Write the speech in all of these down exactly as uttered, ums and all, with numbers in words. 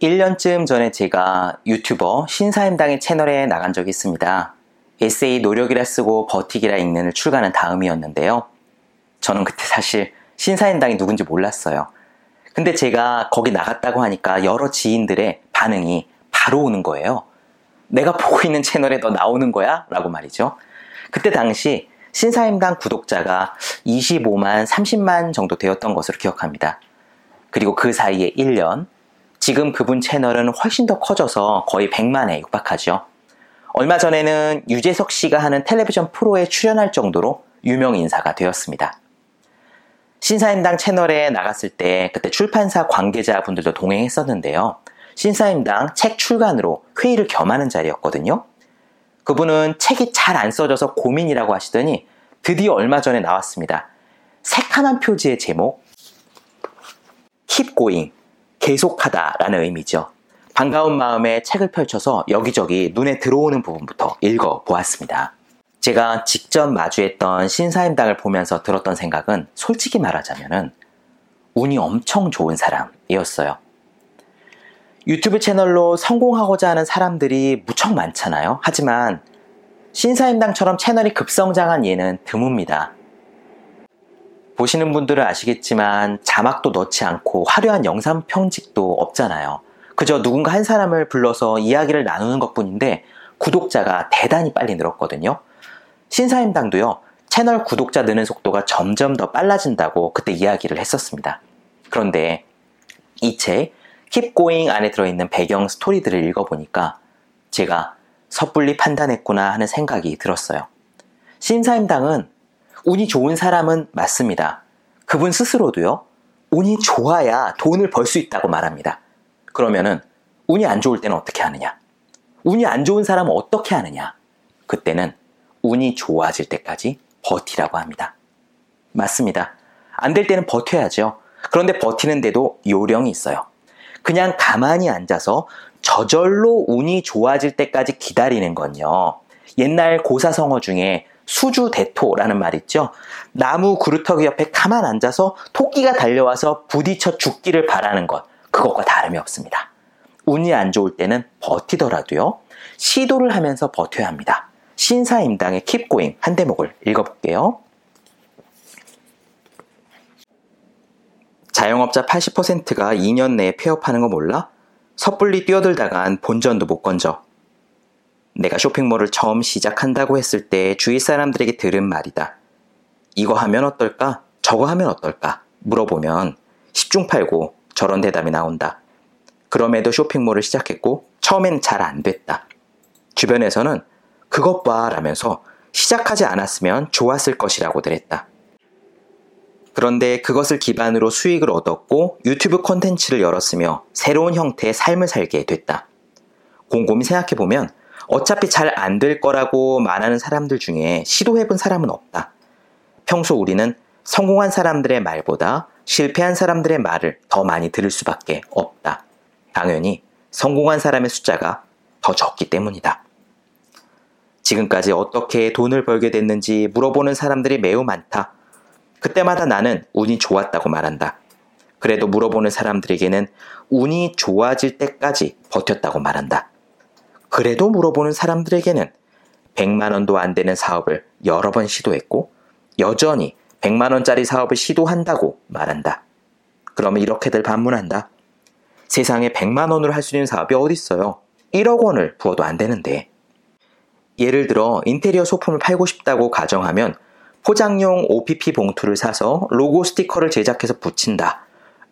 일 년쯤 전에 제가 유튜버 신사임당의 채널에 나간 적이 있습니다. 에세이 노력이라 쓰고 버티기라 읽는을 출간한 다음이었는데요. 저는 그때 사실 신사임당이 누군지 몰랐어요. 근데 제가 거기 나갔다고 하니까 여러 지인들의 반응이 바로 오는 거예요. 내가 보고 있는 채널에 너 나오는 거야? 라고 말이죠. 그때 당시 신사임당 구독자가 이십오만, 삼십만 정도 되었던 것으로 기억합니다. 그리고 그 사이에 일 년, 지금 그분 채널은 훨씬 더 커져서 거의 백만에 육박하죠. 얼마 전에는 유재석 씨가 하는 텔레비전 프로에 출연할 정도로 유명 인사가 되었습니다. 신사임당 채널에 나갔을 때 그때 출판사 관계자분들도 동행했었는데요. 신사임당 책 출간으로 회의를 겸하는 자리였거든요. 그분은 책이 잘 안 써져서 고민이라고 하시더니 드디어 얼마 전에 나왔습니다. 새카만 표지의 제목 Keep Going, 계속하다 라는 의미죠. 반가운 마음에 책을 펼쳐서 여기저기 눈에 들어오는 부분부터 읽어보았습니다. 제가 직접 마주했던 신사임당을 보면서 들었던 생각은 솔직히 말하자면 운이 엄청 좋은 사람이었어요. 유튜브 채널로 성공하고자 하는 사람들이 무척 많잖아요. 하지만 신사임당처럼 채널이 급성장한 예는 드뭅니다. 보시는 분들은 아시겠지만 자막도 넣지 않고 화려한 영상 편집도 없잖아요. 그저 누군가 한 사람을 불러서 이야기를 나누는 것뿐인데 구독자가 대단히 빨리 늘었거든요. 신사임당도요, 채널 구독자 느는 속도가 점점 더 빨라진다고 그때 이야기를 했었습니다. 그런데 이 책 Keep Going 안에 들어있는 배경 스토리들을 읽어보니까 제가 섣불리 판단했구나 하는 생각이 들었어요. 신사임당은 운이 좋은 사람은 맞습니다. 그분 스스로도요, 운이 좋아야 돈을 벌 수 있다고 말합니다. 그러면은 운이 안 좋을 때는 어떻게 하느냐? 운이 안 좋은 사람은 어떻게 하느냐? 그때는 운이 좋아질 때까지 버티라고 합니다. 맞습니다. 안 될 때는 버텨야죠. 그런데 버티는데도 요령이 있어요. 그냥 가만히 앉아서 저절로 운이 좋아질 때까지 기다리는 건요. 옛날 고사성어 중에 수주대토라는 말 있죠. 나무 그루터기 옆에 가만 앉아서 토끼가 달려와서 부딪혀 죽기를 바라는 것, 그것과 다름이 없습니다. 운이 안 좋을 때는 버티더라도요, 시도를 하면서 버텨야 합니다. 신사임당의 Keep Going 한 대목을 읽어볼게요. 자영업자 팔십 퍼센트가 이 년 내에 폐업하는 거 몰라? 섣불리 뛰어들다간 본전도 못 건져. 내가 쇼핑몰을 처음 시작한다고 했을 때 주위 사람들에게 들은 말이다. 이거 하면 어떨까? 저거 하면 어떨까? 물어보면 십중팔구 저런 대답이 나온다. 그럼에도 쇼핑몰을 시작했고 처음엔 잘 안 됐다. 주변에서는 그것 봐 라면서 시작하지 않았으면 좋았을 것이라고들 했다. 그런데 그것을 기반으로 수익을 얻었고 유튜브 콘텐츠를 열었으며 새로운 형태의 삶을 살게 됐다. 곰곰이 생각해보면 어차피 잘 안 될 거라고 말하는 사람들 중에 시도해본 사람은 없다. 평소 우리는 성공한 사람들의 말보다 실패한 사람들의 말을 더 많이 들을 수밖에 없다. 당연히 성공한 사람의 숫자가 더 적기 때문이다. 지금까지 어떻게 돈을 벌게 됐는지 물어보는 사람들이 매우 많다. 그때마다 나는 운이 좋았다고 말한다. 그래도 물어보는 사람들에게는 운이 좋아질 때까지 버텼다고 말한다. 그래도 물어보는 사람들에게는 백만 원도 안 되는 사업을 여러 번 시도했고 여전히 백만 원짜리 사업을 시도한다고 말한다. 그러면 이렇게들 반문한다. 세상에 백만 원으로 할 수 있는 사업이 어디 있어요? 일억 원을 부어도 안 되는데. 예를 들어 인테리어 소품을 팔고 싶다고 가정하면 포장용 오피피 봉투를 사서 로고 스티커를 제작해서 붙인다.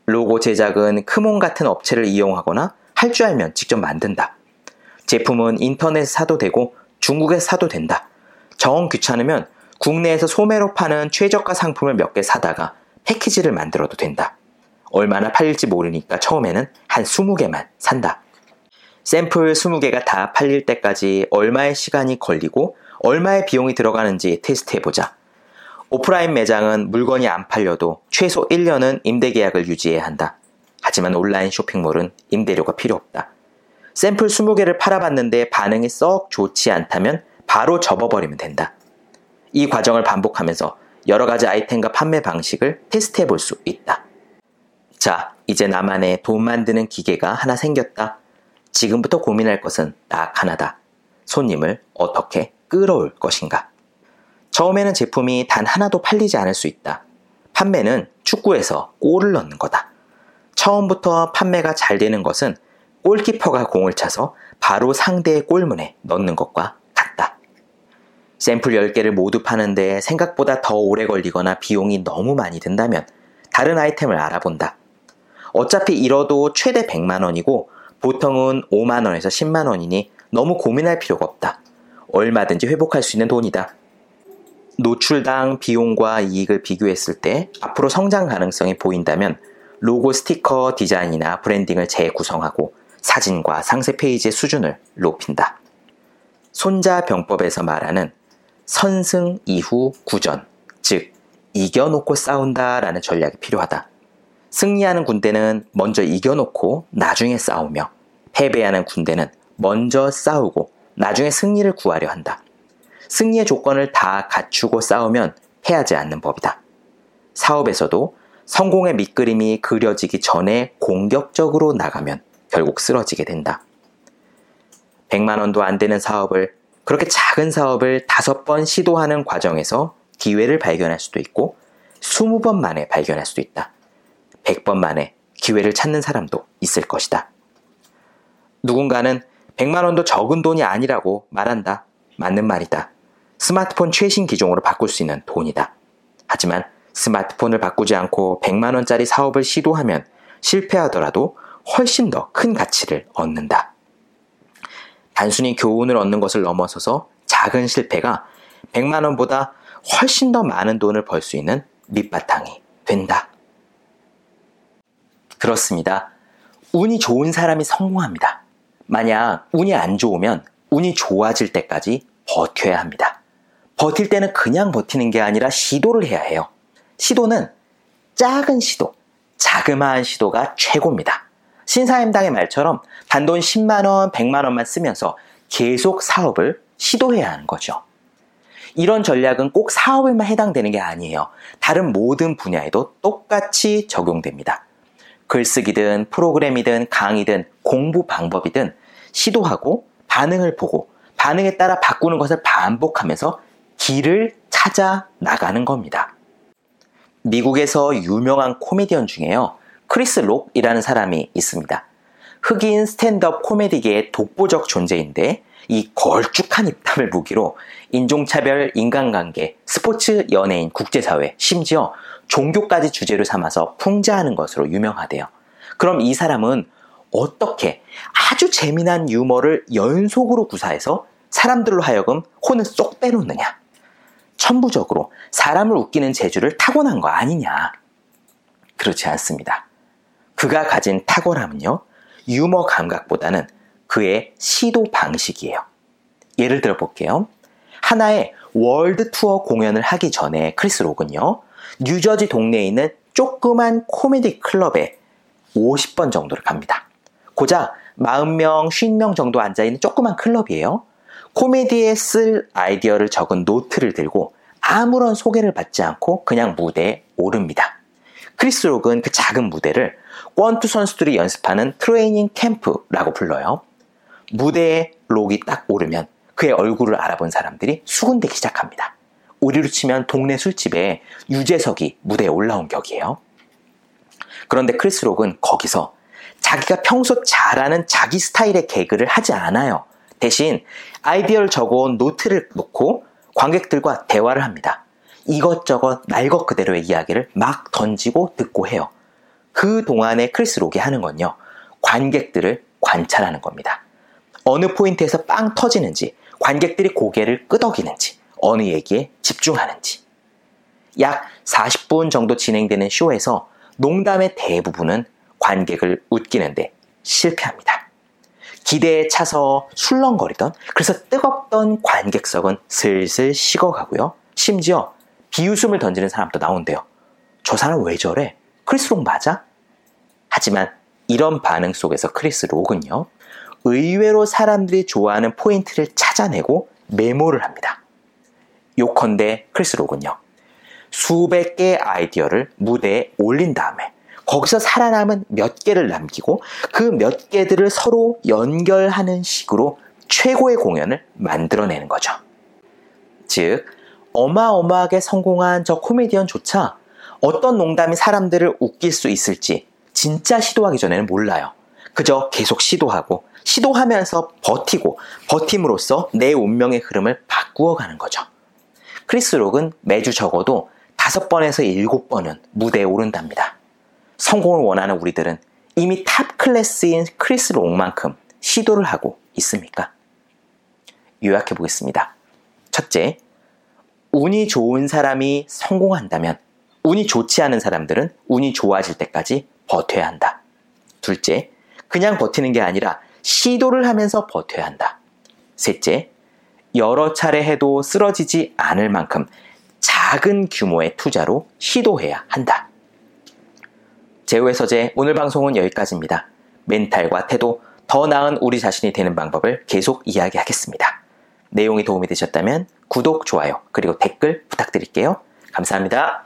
로고 제작은 크몬 같은 업체를 이용하거나 할 줄 알면 직접 만든다. 제품은 인터넷에서 사도 되고 중국에서 사도 된다. 정 귀찮으면 국내에서 소매로 파는 최저가 상품을 몇 개 사다가 패키지를 만들어도 된다. 얼마나 팔릴지 모르니까 처음에는 한 스무 개만 산다. 샘플 스무 개가 다 팔릴 때까지 얼마의 시간이 걸리고 얼마의 비용이 들어가는지 테스트해보자. 오프라인 매장은 물건이 안 팔려도 최소 일 년은 임대 계약을 유지해야 한다. 하지만 온라인 쇼핑몰은 임대료가 필요 없다. 샘플 스무 개를 팔아봤는데 반응이 썩 좋지 않다면 바로 접어버리면 된다. 이 과정을 반복하면서 여러 가지 아이템과 판매 방식을 테스트해볼 수 있다. 자, 이제 나만의 돈 만드는 기계가 하나 생겼다. 지금부터 고민할 것은 딱 하나다. 손님을 어떻게 끌어올 것인가. 처음에는 제품이 단 하나도 팔리지 않을 수 있다. 판매는 축구에서 골을 넣는 거다. 처음부터 판매가 잘 되는 것은 골키퍼가 공을 차서 바로 상대의 골문에 넣는 것과 같다. 샘플 열 개를 모두 파는데 생각보다 더 오래 걸리거나 비용이 너무 많이 든다면 다른 아이템을 알아본다. 어차피 잃어도 최대 백만 원이고 보통은 오만 원에서 십만 원이니 너무 고민할 필요가 없다. 얼마든지 회복할 수 있는 돈이다. 노출당 비용과 이익을 비교했을 때 앞으로 성장 가능성이 보인다면 로고 스티커 디자인이나 브랜딩을 재구성하고 사진과 상세 페이지의 수준을 높인다. 손자병법에서 말하는 선승 이후 구전, 즉 이겨놓고 싸운다라는 전략이 필요하다. 승리하는 군대는 먼저 이겨놓고 나중에 싸우며 패배하는 군대는 먼저 싸우고 나중에 승리를 구하려 한다. 승리의 조건을 다 갖추고 싸우면 패하지 않는 법이다. 사업에서도 성공의 밑그림이 그려지기 전에 공격적으로 나가면 결국 쓰러지게 된다. 백만 원도 안 되는 사업을, 그렇게 작은 사업을 다섯 번 시도하는 과정에서 기회를 발견할 수도 있고 스무 번 만에 발견할 수도 있다. 백 번 만에 기회를 찾는 사람도 있을 것이다. 누군가는 백만 원도 적은 돈이 아니라고 말한다. 맞는 말이다. 스마트폰 최신 기종으로 바꿀 수 있는 돈이다. 하지만 스마트폰을 바꾸지 않고 백만 원짜리 사업을 시도하면 실패하더라도 훨씬 더 큰 가치를 얻는다. 단순히 교훈을 얻는 것을 넘어서서 작은 실패가 백만 원보다 훨씬 더 많은 돈을 벌 수 있는 밑바탕이 된다. 그렇습니다. 운이 좋은 사람이 성공합니다. 만약 운이 안 좋으면 운이 좋아질 때까지 버텨야 합니다. 버틸 때는 그냥 버티는 게 아니라 시도를 해야 해요. 시도는 작은 시도, 자그마한 시도가 최고입니다. 신사임당의 말처럼 단돈 십만 원, 백만 원만 쓰면서 계속 사업을 시도해야 하는 거죠. 이런 전략은 꼭 사업에만 해당되는 게 아니에요. 다른 모든 분야에도 똑같이 적용됩니다. 글쓰기든 프로그램이든 강의든 공부 방법이든 시도하고 반응을 보고 반응에 따라 바꾸는 것을 반복하면서 길을 찾아 나가는 겁니다. 미국에서 유명한 코미디언 중에요. 크리스 록이라는 사람이 있습니다. 흑인 스탠드업 코미디계의 독보적 존재인데 이 걸쭉한 입담을 무기로 인종차별, 인간관계, 스포츠, 연예인, 국제사회, 심지어 종교까지 주제로 삼아서 풍자하는 것으로 유명하대요. 그럼 이 사람은 어떻게 아주 재미난 유머를 연속으로 구사해서 사람들로 하여금 혼을 쏙 빼놓느냐? 천부적으로 사람을 웃기는 재주를 타고난 거 아니냐? 그렇지 않습니다. 그가 가진 탁월함은요, 유머 감각보다는 그의 시도 방식이에요. 예를 들어 볼게요. 하나의 월드 투어 공연을 하기 전에 크리스 록은요, 뉴저지 동네에 있는 조그만 코미디 클럽에 오십 번 정도를 갑니다. 고작 사십 명, 오십 명 정도 앉아있는 조그만 클럽이에요. 코미디에 쓸 아이디어를 적은 노트를 들고 아무런 소개를 받지 않고 그냥 무대에 오릅니다. 크리스 록은 그 작은 무대를 권투 선수들이 연습하는 트레이닝 캠프라고 불러요. 무대에 록이 딱 오르면 그의 얼굴을 알아본 사람들이 수군대기 시작합니다. 우리로 치면 동네 술집에 유재석이 무대에 올라온 격이에요. 그런데 크리스 록은 거기서 자기가 평소 잘하는 자기 스타일의 개그를 하지 않아요. 대신 아이디어를 적어온 노트를 놓고 관객들과 대화를 합니다. 이것저것 날 것 그대로의 이야기를 막 던지고 듣고 해요. 그동안에 크리스 록이 하는 건요, 관객들을 관찰하는 겁니다. 어느 포인트에서 빵 터지는지, 관객들이 고개를 끄덕이는지, 어느 얘기에 집중하는지. 약 사십 분 정도 진행되는 쇼에서 농담의 대부분은 관객을 웃기는데 실패합니다. 기대에 차서 술렁거리던, 그래서 뜨겁던 관객석은 슬슬 식어가고요. 심지어 비웃음을 던지는 사람도 나온대요. 저 사람 왜 저래? 크리스 록 맞아? 하지만 이런 반응 속에서 크리스 록은요, 의외로 사람들이 좋아하는 포인트를 찾아내고 메모를 합니다. 요컨대 크리스 록은요, 수백 개의 아이디어를 무대에 올린 다음에 거기서 살아남은 몇 개를 남기고 그 몇 개들을 서로 연결하는 식으로 최고의 공연을 만들어내는 거죠. 즉, 어마어마하게 성공한 저 코미디언조차 어떤 농담이 사람들을 웃길 수 있을지 진짜 시도하기 전에는 몰라요. 그저 계속 시도하고 시도하면서 버티고 버팀으로써 내 운명의 흐름을 바꾸어가는 거죠. 크리스 록은 매주 적어도 다섯 번에서 일곱 번은 무대에 오른답니다. 성공을 원하는 우리들은 이미 탑 클래스인 크리스 록만큼 시도를 하고 있습니까? 요약해 보겠습니다. 첫째, 운이 좋은 사람이 성공한다면 운이 좋지 않은 사람들은 운이 좋아질 때까지 버텨야 한다. 둘째, 그냥 버티는 게 아니라 시도를 하면서 버텨야 한다. 셋째, 여러 차례 해도 쓰러지지 않을 만큼 작은 규모의 투자로 시도해야 한다. 제우의 서재 오늘 방송은 여기까지입니다. 멘탈과 태도, 더 나은 우리 자신이 되는 방법을 계속 이야기하겠습니다. 내용이 도움이 되셨다면 구독, 좋아요, 그리고 댓글 부탁드릴게요. 감사합니다.